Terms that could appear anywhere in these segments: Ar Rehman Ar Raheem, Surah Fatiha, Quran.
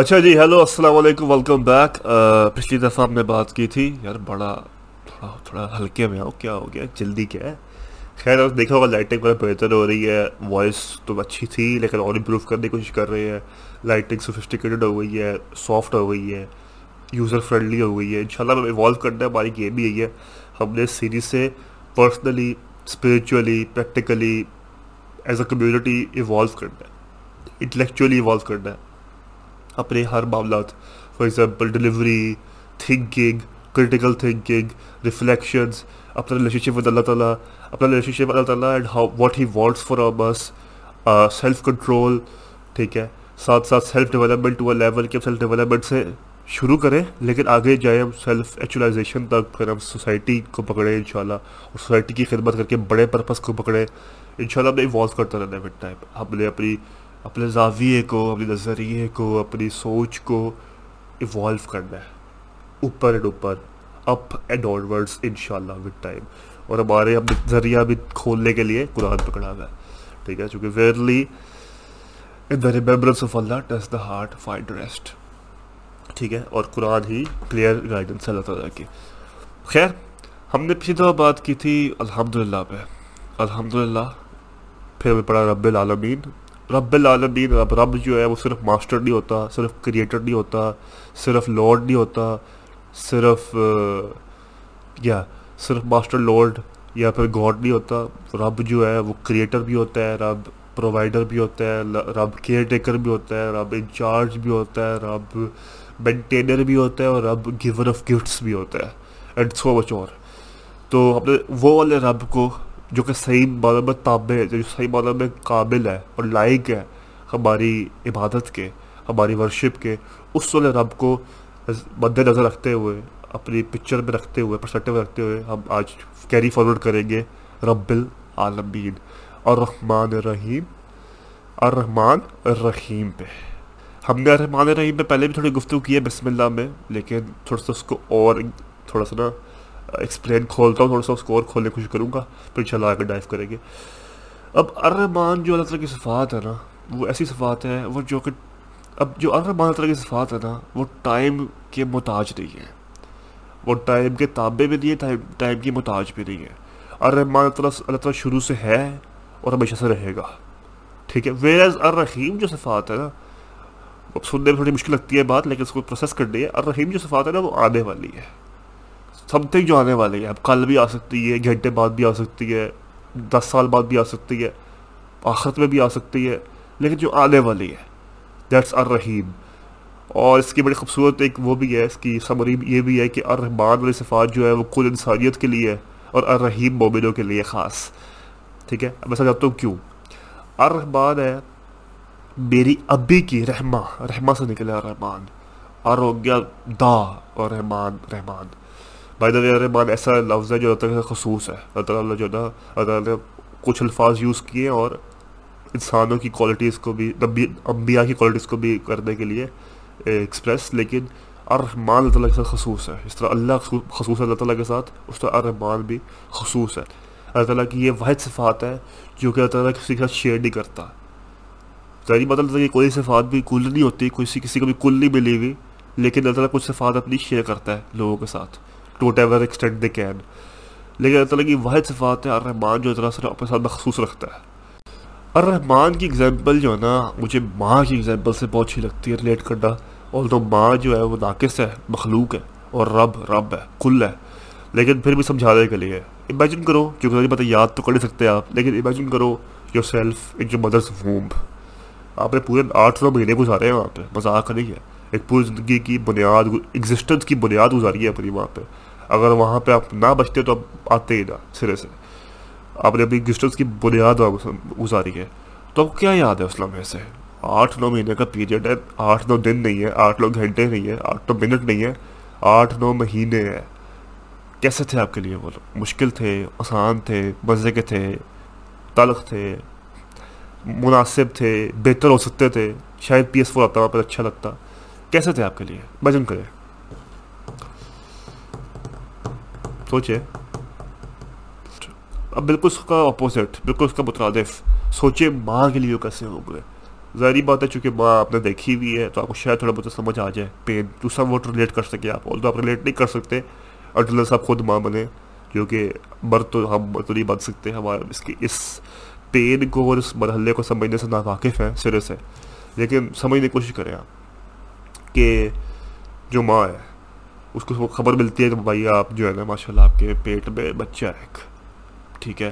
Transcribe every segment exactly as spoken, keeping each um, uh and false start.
اچھا جی، ہیلو، السلام علیکم، ویلکم بیک۔ پچھلی دفعہ ہم نے بات کی تھی، یار بڑا تھوڑا تھوڑا ہلکے میں آؤ، کیا ہو گیا، جلدی کیا ہے؟ خیر دیکھا ہوگا لائٹنگ بہت بہتر ہو رہی ہے، وائس تو اچھی تھی لیکن اور امپروو کرنے کی کوشش کر رہے ہیں، لائٹنگ سوفسٹیکیٹڈ ہو گئی ہے، سافٹ ہو گئی ہے، یوزر فرینڈلی ہو گئی ہے، انشاءاللہ ہمیں ایوالو کرنا ہے۔ ہماری گیم بھی یہی ہے، ہم نے سیریز سے personally, spiritually, practically, as a community evolve کرنا ہے، انٹلیکچولی ایوالو کرنا ہے اپنے ہر معاملات، for example delivery, thinking, critical thinking, reflections, اپنا ریلیشن شپ ود اللہ تعالیٰ، اپنا ریلیشن شپ اللہ تعالیٰ and how what he wants for our بس، سیلف کنٹرول، ٹھیک ہے، ساتھ ساتھ self development to a level کہ ہم سیلف ڈیولپمنٹ سے شروع کریں لیکن آگے جائیں ہم سیلف ایکچولائزیشن تک، پھر ہم سوسائٹی کو پکڑیں انشاءاللہ، اور سوسائٹی کی خدمت کر کے بڑے پرپس کو پکڑیں انشاءاللہ۔ ہم نے ایوالو کرتا رہنا ہے وتھ ٹائم، ہم نے اپنی اپنے زاویے کو، اپنے نظریے کو، اپنی سوچ کو ایوالو کرنا ہے، اوپر اینڈ اوپر، اپ اینڈ آن ورڈس انشاءاللہ وتھ ٹائم۔ اور ہمارے ہم ذریعہ بھی کھولنے کے لیے قرآن پکڑا ہوا ہے، ٹھیک ہے، چونکہ verily in the remembrance of Allah does the heart find rest, ٹھیک ہے، اور قرآن ہی کلیئر گائیڈنس اللہ تعالیٰ کی۔ خیر، ہم نے پچھلی دفعہ بات کی تھی الحمدللہ پہ، الحمدللہ، پھر ہمیں پڑھا رب العالمین، رب العالمین، رب رب جو ہے وہ صرف ماسٹر نہیں ہوتا، صرف کریٹر نہیں ہوتا، صرف لارڈ نہیں ہوتا، صرف یا صرف ماسٹر لارڈ یا پھر گاڈ نہیں ہوتا، رب جو ہے وہ کریٹر بھی ہوتا ہے، رب پرووائڈر بھی ہوتا ہے، رب کیئر ٹیکر بھی ہوتا ہے، رب انچارج بھی ہوتا ہے، رب مینٹینر بھی ہوتا ہے، اور رب گیور آف گفٹس بھی ہوتا ہے، اینڈ سو مچ اور۔ تو ہم نے وہ والے رب کو جو کہ صحیح معنی میں تابع ہے، جو صحیح معنی میں قابل ہے اور لائق ہے ہماری عبادت کے، ہماری ورشپ کے، اس والے رب کو مد نظر رکھتے ہوئے، اپنی پکچر میں رکھتے ہوئے، پرسپیکٹو میں رکھتے ہوئے ہم آج کیری فارورڈ کریں گے رب العالمین، اور الرحمن الرحیم، الرحمن الرحیم پہ۔ ہم نے الرحمن الرحیم پہ پہلے بھی تھوڑی گفتگو کی ہے بسم اللہ میں، لیکن تھوڑا سا اس کو اور تھوڑا سا نا ایکسپلین کھولتا ہوں، تھوڑا سا اس کو اور کھولنے کی کوشش کروں گا، پھر انشاءاللہ آگے ڈائیو کریں گے۔ اب الرحمن جو اللہ تعالیٰ کی صفات ہے نا، وہ ایسی صفات ہے وہ جو کہ اب جو الرحمن اللہ تعالیٰ کی صفات ہے نا، وہ ٹائم کے محتاج نہیں ہے، وہ ٹائم کے تابع بھی نہیں ہے، ٹائم کی محتاج بھی نہیں ہے۔ الرحمن اللہ تعالیٰ شروع سے ہے اور ہمیشہ سے رہے گا، ٹھیک ہے۔ ویئرز الرحیم جو صفات ہے نا، اب سننے میں تھوڑی مشکل لگتی ہے بات، لیکن اس کو پروسیس کرنی ہے۔ الرحیم جو صفات ہے نا، وہ آنے والی ہے، سم تھنگ جو آنے والی ہے، اب کل بھی آ سکتی ہے، گھنٹے بعد بھی آ سکتی ہے، دس سال بعد بھی آ سکتی ہے، آخرت میں بھی آ سکتی ہے، لیکن جو آنے والی ہے دیٹس الرحیم۔ اور اس کی بڑی خوبصورت ایک وہ بھی ہے، اس کی سمری یہ بھی ہے کہ الرحمان والی صفات جو ہے وہ کل انسانیت کے لیے ہے اور الرحیم مومنوں کے لیے خاص، ٹھیک ہے۔ اب میں سمجھاتا ہوں کیوں۔ الرحمان ہے میری ابی کی رحمہ، رحمہ سے نکلا رحمان، اور ہو گیا دا، اور رحمان، رحمان بائی دا وے رحمان ایسا لفظ ہے جو اللہ تعالیٰ کا خصوص ہے، اللہ تعالیٰ جو ہے نا، اللہ تعالیٰ نے کچھ الفاظ یوز کیے اور انسانوں کی کوالٹیز کو بھی، نبی انبیاء کی کوالٹیز کو بھی کرنے کے لیے ایکسپریس، لیکن الرحمان اللہ تعالیٰ کے ساتھ خصوص ہے، اس طرح اللہ خصوص ہے اللہ تعالیٰ کے ساتھ، اس طرح الرحمان بھی خصوص ہے۔ اللہ تعالیٰ کی یہ واحد صفات ہے جو کہ اللہ تعالیٰ کسی کے ساتھ شیئر نہیں کرتا، ظاہری بات اللہ تعالیٰ کی کوئی صفات بھی کل نہیں ہوتی، کسی کسی کو بھی کل نہیں ملی ہوئی، لیکن اللہ تعالیٰ کچھ صفات اپنی شیئر کرتا ہے لوگوں کے ساتھ to whatever extent they can, لیکن اللہ تعالیٰ کی واحد صفات ہے الرحمان جو اللہ تعالیٰ اپنے ساتھ مخصوص رکھتا ہے۔ الرحمان کی اگزامپل جو ہے نا، مجھے ماں کی اگزامپل سے بہت اچھی لگتی ہے ریلیٹ کرنا، اور تو ماں جو ہے وہ ناقص ہے، مخلوق ہے، اور رب رب ہے، کل ہے، لیکن پھر بھی سمجھانے کے لیے امیجن کرو، کیونکہ پتہ یاد تو کر نہیں سکتے آپ، لیکن امیجن کرو یور سیلف ان یور مدرس وومب، آپ نے پورے آٹھ نو مہینے گزارے ہیں وہاں پہ، مذاق نہیں ہے، ایک پوری زندگی کی بنیاد، ایگزسٹنس کی بنیاد گزاری ہے اپنی وہاں پہ۔ اگر وہاں پہ آپ نہ بچتے تو آپ آتے ہی نہ، سرے سے آپ نے اپنی ایگزسٹنس کی بنیاد گزاری ہے، تو آپ کو کیا یاد ہے اس لمحے سے؟ آٹھ نو مہینے کا پیریڈ ہے، آٹھ نو دن نہیں ہے، آٹھ نو گھنٹے نہیں ہے، آٹھ نو منٹ نہیں ہے، آٹھ نو مہینے ہے۔ کیسے تھے آپ کے لیے وہ لوگ؟ مشکل تھے، آسان تھے، مزے کے تھے، تلخ تھے، مناسب تھے، بہتر ہو سکتے تھے، شاید پی ایس فور آتا وہاں پر اچھا لگتا، کیسے تھے آپ کے لیے؟ بجن کریں، سوچیں۔ اب بالکل اس کا اپوزٹ، بالکل اس کا مترادف سوچیں، ماں کے لیے کیسے ہو گئے، ظاہری بات ہے چونکہ ماں آپ نے دیکھی ہوئی ہے تو آپ کو شاید تھوڑا بہت سمجھ آ جائے پین ٹو سم واٹ ریلیٹ کر سکے آپ، اور تو آپ ریلیٹ نہیں کر سکتے اللہ صاحب خود ماں بنے، جو کہ مرد تو ہم تو نہیں بن سکتے، ہمارے اس کی اس پین کو اور اس مرحلے کو سمجھنے سے ناواقف ہیں سرے سے، لیکن سمجھنے کی کوشش کریں آپ کہ جو ماں ہے اس کو خبر ملتی ہے کہ بھائی آپ جو ہے نا ماشاء اللہ آپ کے پیٹ میں بچہ ہے ایک، ٹھیک ہے،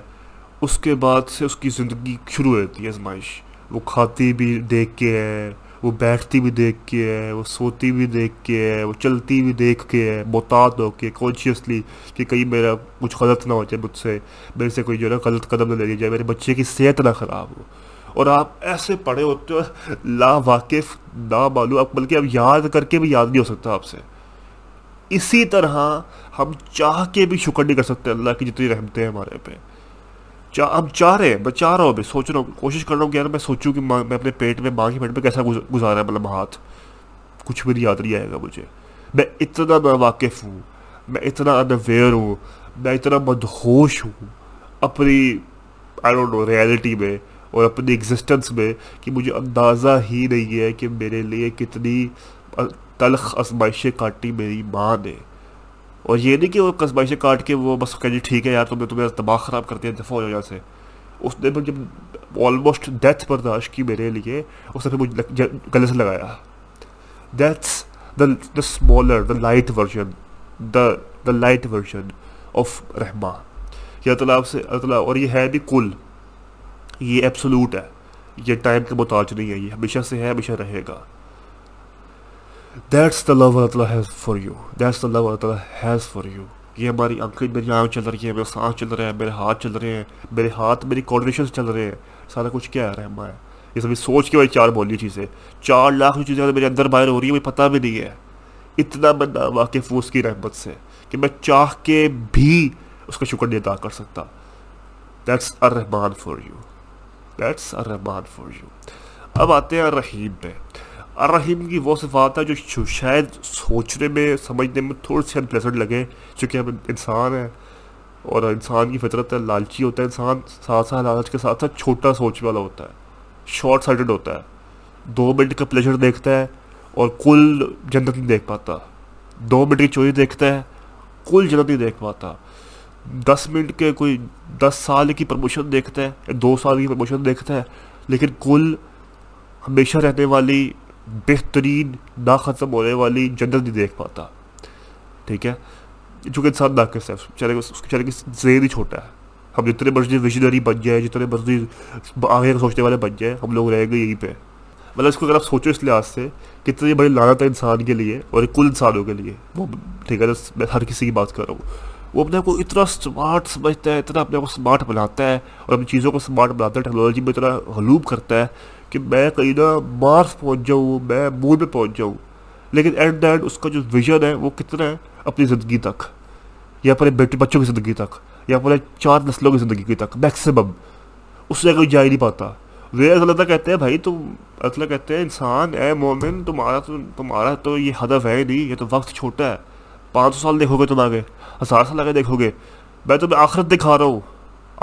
اس کے بعد سے اس کی زندگی شروع ہوتی ہے آزمائش، وہ کھاتی بھی دیکھ کے ہے، وہ بیٹھتی بھی دیکھ کے ہے، وہ سوتی بھی دیکھ کے ہے، وہ چلتی بھی دیکھ کے ہے، محتاط ہو کے کانشیسلی کہ کہیں میرا کچھ غلط نہ ہو جائے، مجھ سے میرے سے کوئی جو ہے نا غلط قدم نہ لے لیا جائے، میرے بچے کی صحت نہ خراب ہو، اور آپ ایسے پڑھے ہوتے ہو لا واقف نا معلوم، آپ بلکہ آپ یاد کر کے بھی یاد نہیں ہو سکتا آپ سے۔ اسی طرح ہم چاہ کے بھی شکر نہیں کر سکتے اللہ کی جتنی رحمتیں ہمارے پہ، چاہ ہم چاہ رہے ہیں، میں چاہ رہا ہوں، میں سوچ رہا ہوں، کوشش کر رہا ہوں کہ یار میں سوچوں کہ میں اپنے پیٹ میں ماں کے پیٹ میں کیسا گزارا ہے، مطلب ہاتھ کچھ بھی نہیں یاد نہیں آئے گا مجھے، میں اتنا ناواقف ہوں، میں اتنا انویئر ہوں، میں اتنا مدہوش ہوں اپنی آئی ڈونٹ نو ریالٹی میں اور اپنی ایگزسٹنس میں کہ مجھے اندازہ ہی نہیں ہے کہ میرے لیے کتنی تلخ آزمائشیں کاٹی میری ماں نے، اور یہ نہیں کہ وہ آزمائشیں کاٹ کے وہ بس کہہ جی ٹھیک ہے یار تم نے تمہیں دماغ خراب کر دیا دفعہ ہو جائے سے، اس نے جب آلموسٹ ڈیتھ برداشت کی میرے لیے، اس نے مجھے گلے سے لگایا۔ That's the the smaller the light version the the light version of رحمہ، یہ اللہ تعالیٰ سے اللہ تعالیٰ، اور یہ ہے بھی کل، یہ ایبسولوٹ ہے، یہ ٹائم کا محتاج نہیں ہے، یہ ہمیشہ سے ہے، ہمیشہ رہے گا۔ دیٹس دا لو اللہ تعالیٰ has for you, that's the love Allah تعالیٰ ہیز فار یو۔ یہ ہماری آنکھیں، میری آنکھ چل رہی ہے، میرا سانس چل رہا ہے، میرے ہاتھ چل رہے ہیں، میرے ہاتھ میری کوآرڈینیشن چل رہے ہیں، سارا کچھ کیا ہے رحمہ ہے، یہ سبھی سوچ کے بھائی چار بولی چیزیں، چار لاکھ چیزیں میرے اندر باہر ہو رہی ہے، مجھے پتہ بھی نہیں ہے، اتنا میں واقف ہوں اس کی رحمت سے کہ میں چاہ کے بھی اس کا شکر نہیں ادا کر سکتا۔ دیٹس ار رحمان فار یو، دیٹس ار رحمان فار یو۔ اب آتے ہیں الرحیم پہ۔ الرحیم کی وہ صفات ہے جو شاید سوچنے میں سمجھنے میں تھوڑے سے انپلیزنٹ لگے، چونکہ ہم انسان ہیں اور انسان کی فطرت ہے، لالچی ہوتا ہے انسان، ساتھ ساتھ لالچ کے ساتھ ساتھ چھوٹا سوچ والا ہوتا ہے، شارٹ سائٹڈ ہوتا ہے، دو منٹ کا پلیجر دیکھتا ہے اور کل جنت نہیں دیکھ پاتا، دو منٹ کی چوری دیکھتا ہے کل جنت نہیں دیکھ پاتا، دس منٹ کے کوئی دس سال کی پروموشن دیکھتا ہے یا دو سال کی پروموشن دیکھتا ہے، لیکن کل ہمیشہ رہنے والی بہترین نہ ختم ہونے والی جنت نہیں دیکھ پاتا، ٹھیک ہے، چونکہ انسان ناقص ہے، چلے اس کے چلے کہ ذہن ہی چھوٹا ہے، ہم جتنے مرضی ویژنری بن جائیں، جتنے مرضی آگے سوچنے والے بن جائیں، ہم لوگ رہیں گے یہیں پہ۔ مطلب اس کو اگر آپ سوچو اس لحاظ سے کتنی بڑی لعنت ہے انسان کے لیے اور کل انسانوں کے لیے، وہ ٹھیک ہے، میں ہر کسی کی بات کر رہا ہوں، وہ اپنے آپ کو اتنا اسمارٹ سمجھتا ہے، اتنا اپنے آپ کو اسمارٹ بناتا ہے اور اپنی چیزوں کو اسمارٹ بناتا ہے، ٹیکنالوجی میں اتنا غلوب کرتا ہے کہ میں کہیں نہ مارس پہنچ جاؤں، میں مون پہ پہنچ جاؤں، لیکن اینڈ دا اینڈ اس کا جو ویژن ہے وہ کتنا ہے، اپنی زندگی تک یا اپنے بیٹے بچوں کی زندگی تک یا اپنے چار نسلوں کی زندگی تک میکسیمم، اس سے کوئی جا ہی نہیں پاتا۔ ویئر اللہ کہتے ہیں بھائی تم، اللہ کہتے ہیں انسان اے مومن، تمہارا تو تمہارا تو یہ ہدف ہے نہیں، یہ تو وقت چھوٹا ہے، پانچ سو سال دیکھو گے تم آگے، ہزار سال آگے دیکھو گے، میں تمہیں آخرت دکھا رہا ہوں،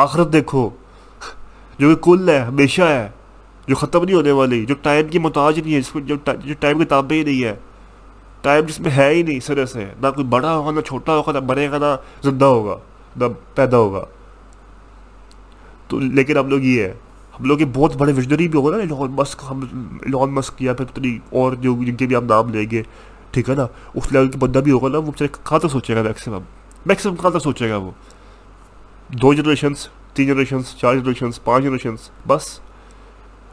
آخرت دیکھو جو کہ کل ہے، ہمیشہ ہے، جو ختم نہیں ہونے والی، جو ٹائم کی محتاج نہیں ہے، جس کو جو ٹائم کے تابع ہی نہیں ہے، ٹائم جس میں ہے ہی نہیں سرے سے، نہ کوئی بڑا ہوگا نہ چھوٹا ہوگا، نہ بنے گا نہ زندہ ہوگا نہ پیدا ہوگا۔ تو لیکن ہم لوگ یہ ہے، ہم لوگ یہ بہت بڑے ویژنری بھی ہو گئے نا، ایلان مسک، ہم ایلان مسک یا پھر پتنی اور جو جن کے بھی ہم نام لیں گے، ٹھیک ہے نا، اس لیول کا بندہ بھی ہوگا نا، وہ کہاں تک سوچے گا، میکسیمم میکسیمم کہاں تک سوچے گا، وہ دو جنریشنس، تین جنریشنس، چار جنریشنس، پانچ جنریشنس بس۔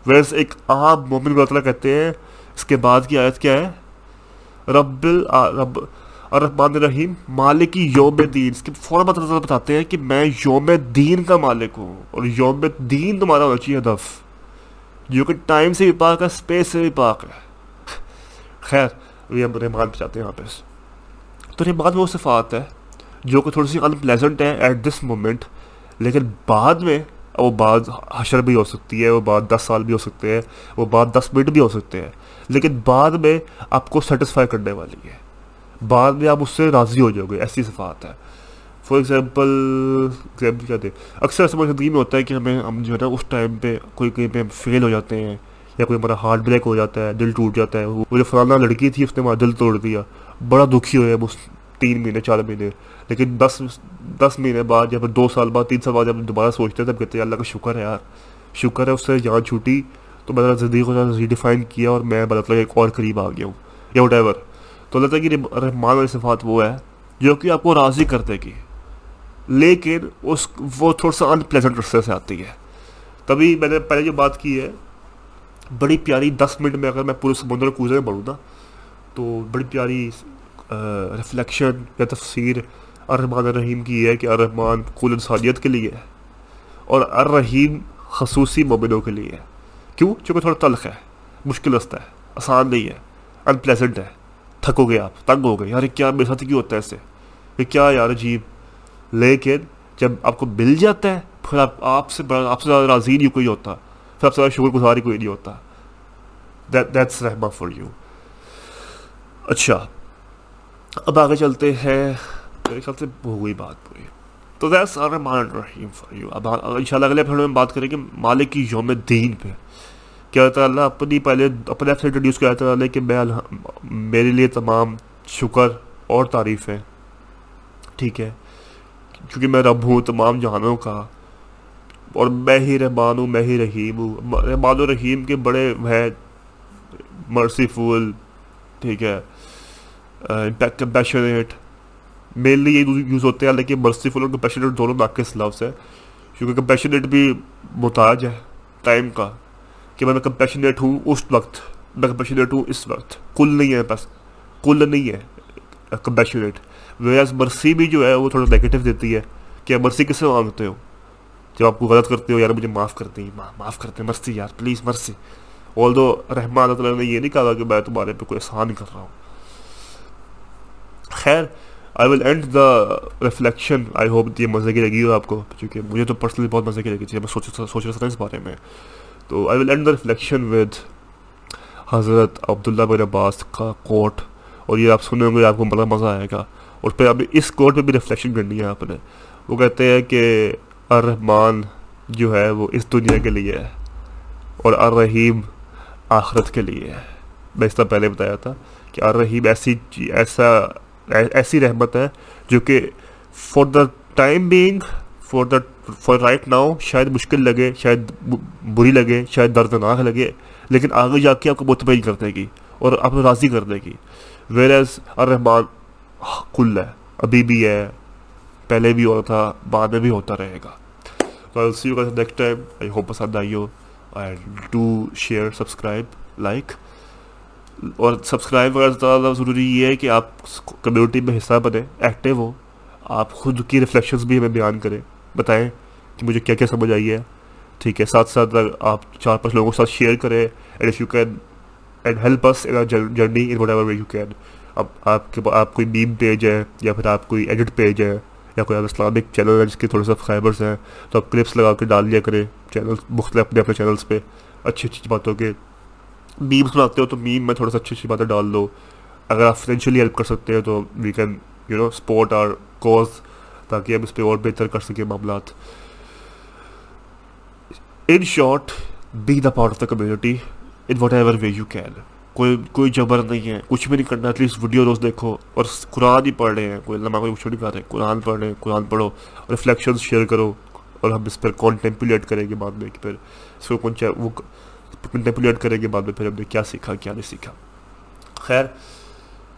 ویس ایک عام مومن کو تعالیٰ کہتے ہیں، اس کے بعد کی آیت کیا ہے، رب رب الرحمن الرحیم مالک یوم دین، اس کے فوراً مطلب بتاتے ہیں کہ میں یوم دین کا مالک ہوں، اور یوم دین تمہارا ہونا چاہیے ہدف، جو کہ ٹائم سے بھی پاک ہے، اسپیس سے بھی پاک ہے۔ خیر یہ ہم رحمان پہ جاتے ہیں یہاں پہ، تو رحمان میں وہ صفات ہے جو کہ تھوڑی سی ان پلیزنٹ ہے ایٹ دس مومنٹ، لیکن بعد میں وہ بعد حشر بھی ہو سکتی ہے، وہ بعد دس سال بھی ہو سکتے ہیں، وہ بعد دس منٹ بھی ہو سکتے ہیں، لیکن بعد میں آپ کو سیٹسفائی کرنے والی ہے، بعد میں آپ اس سے راضی ہو جاؤ گے، ایسی صفات ہے۔ فار ایگزامپل ایگزامپل کیا دیں، اکثر ایسا ہماری زندگی میں ہوتا ہے کہ ہمیں ہم جو ہے نا اس ٹائم پہ کوئی کہیں پہ ہم فیل ہو جاتے ہیں یا کوئی ہمارا ہارٹ بریک ہو جاتا ہے, دل ٹوٹ جاتا ہے, وہ جو فلانا لڑکی تھی اس نے ہمارا دل توڑ دیا, بڑا دکھی ہوئے ہم اس تین مہینے چار مہینے, لیکن دس دس مہینے بعد یا پھر دو سال بعد تین سال بعد جب دوبارہ سوچتے ہیں تب کہتے ہیں اللہ کا شکر ہے یار, شکر ہے اس سے جان چھوٹی تو میں نے زندگی کو ریڈیفائن کیا اور میں بلطلہ ایک اور قریب آ گیا ہوں یا وٹ ایور. تو اللہ تعالیٰ کی رحمان والی صفات وہ ہے جو کہ آپ کو راضی کرتے کی, لیکن اس وہ تھوڑا سا ان پلیزنٹ رستے سے آتی ہے. تبھی میں نے پہلے جو بات کی ہے بڑی پیاری, دس منٹ میں اگر میں پورے سمندر کوزے میں بڑھوں نا تو بڑی پیاری ریفلیکشن یا تفسیر ار رحمان ار رحیم کی ہے کہ ار رحمان کل انسانیت کے لیے ہے اور ار رحیم خصوصی مومنوں کے لیے ہے. کیوں؟ چونکہ تھوڑا تلخ ہے, مشکل رستہ ہے, آسان نہیں ہے, ان پلیزنٹ ہے, تھکو گے آپ, تنگ ہو گئے یار کیا میرے ساتھ کیوں ہوتا ہے اس سے, یہ کیا یار عجیب. لیکن جب آپ کو مل جاتا ہے پھر آپ آپ سے بڑا آپ سے زیادہ راضی نہیں کوئی ہوتا, پھر آپ سے زیادہ شکر گزاری کوئی نہیں ہوتا. دیٹس رحمہ فار یو. اچھا اب آگے چلتے ہیں, میرے خیال سے ہو گئی بات پوری. تو دیٹس ار رحمان ار رحیم فار یو. اب ان شاء اللہ اگلے پھر ہم بات کریں گے مالک یوم الدین پہ. کیا تعالیٰ اپنی پہلے اپنے آپ سے انٹروڈیوس کیا تعالیٰ کہ میں میرے لیے تمام شکر اور تعریف ہے, ٹھیک ہے, کیونکہ میں رب ہوں تمام جہانوں کا اور میں ہی رحمان ہوں, میں ہی رحیم ہوں. رحمان و رحیم کے بڑے ہیں, مرسیفل, ٹھیک ہے, کمپیشنیٹ, مینلی یہ یوز ہوتے ہیں, لیکن مرسیفل اور کمپیشنیٹ دونوں ناقص لفظ ہے, کیونکہ کمپیشنیٹ بھی محتاج ہے ٹائم کا کہ میں کمپیشنیٹ ہوں اس وقت, میں کمپیشنیٹ ہوں اس وقت, کل نہیں ہے بس, کل نہیں ہے کمپیشنیٹ. ویئرز مرسی بھی جو ہے وہ تھوڑا نیگیٹو دیتی ہے کہ مرسی کس سے مانگتے ہو جب آپ کو غلط کرتے ہو, یار مجھے معاف کرتے ہیں, معاف کرتے ہیں مرسی یار پلیز مرسی. آل دو رحمہ اللہ تعالیٰ نے یہ نہیں کہا کہ میں تمہارے پہ کوئی احسان کر رہا ہوں. خیر I will end the reflection. I hope یہ مزے کی لگی ہو آپ کو, کیونکہ مجھے تو پرسنلی بہت مزے کی لگی تھی, میں سوچ رہا تھا اس بارے میں. تو I will end the reflection with حضرت عبداللہ بن عباس کا کوٹ, اور یہ آپ سنیں گے آپ کو بڑا مزہ آئے گا, اور پھر آپ اس کوٹ پہ بھی ریفلیکشن کرنی ہے آپ نے. وہ کہتے ہیں کہ الرحمن جو ہے وہ اس دنیا کے لیے ہے اور الرحیم آخرت کے لیے ہے. میں اس طرح پہلے بتایا تھا کہ الرحیم ایسی ایسا ایسی رحمت ہے جو کہ for the time being, for the for right now شاید مشکل لگے, شاید بری لگے, شاید دردناک لگے, لیکن آگے جا کے آپ کو مطمئن کر دے گی اور آپ کو راضی کر دے گی. ویئر ایز الرحمن کل ہے, ابھی بھی ہے, پہلے بھی ہو رہا تھا, بعد میں بھی ہوتا رہے گا. تو I will see you guys next time. I hope پسند آئی ہو. And do share, subscribe, like, اور سبسکرائب وغیرہ زیادہ ضروری یہ ہے کہ آپ کمیونٹی میں حصہ بنیں, ایکٹیو ہو, آپ خود کی ریفلیکشنز بھی ہمیں بیان کریں, بتائیں کہ مجھے کیا کیا سمجھ آئی ہے, ٹھیک ہے. ساتھ ساتھ آپ چار پانچ لوگوں کے ساتھ شیئر کریں. And if you can and help us in our journey in whatever way you can. اب آپ کے آپ کوئی میم پیج ہے یا پھر آپ کوئی ایڈٹ پیج ہے یا کوئی اسلامک چینل ہے جس کے تھوڑے سے سبسکرائبرس ہیں, تو آپ کلپس لگا کے ڈال لیا کریں چینل مختلف اپنے اپنے چینلس پہ, اچھی اچھی باتوں کے میمس بناتے ہو تو میم میں تھوڑا سا اچھی اچھی باتیں ڈال دو. اگر آپ فائنینشلی ہیلپ کر سکتے ہیں تو we can you know support our cause, تاکہ ہم اس پہ اور بہتر کر سکیں معاملات. In short, be the part of the community in whatever way you can. کوئی کوئی جبر نہیں ہے, کچھ بھی نہیں کرنا, ایٹ لیسٹ ویڈیو روز دیکھو اور قرآن ہی پڑھ رہے ہیں, کوئی لمحہ کوئی کچھ نہیں کر رہے, قرآن پڑھ رہے ہیں, قرآن پڑھو, ریفلیکشنز شیئر کرو, اور ہم اس پر کانٹمپولیٹ کریں گے بعد میں کہ پھر اس کو کون چاہے وہ کنٹمپولیٹ کریں گے بعد میں پھر ہم نے کیا سیکھا کیا نہیں سیکھا. خیر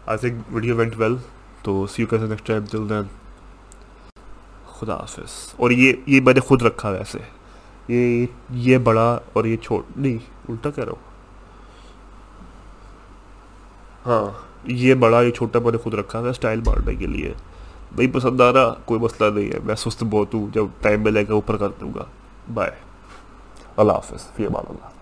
I think video went well. تو see you guys next time. Till then خدا حافظ. اور یہ یہ میں نے خود رکھا ویسے, یہ یہ بڑا اور یہ چھوٹا, نہیں الٹا کہہ رہا ہوں, ہاں یہ بڑا یہ چھوٹا میں نے خود رکھا ہے اسٹائل مارنے کے لیے. نہیں پسند آ رہا کوئی مسئلہ نہیں ہے, میں سست بہت ہوں, جب ٹائم ملے گا اوپر کر دوں گا. بائے, اللہ حافظ, فی امان اللہ.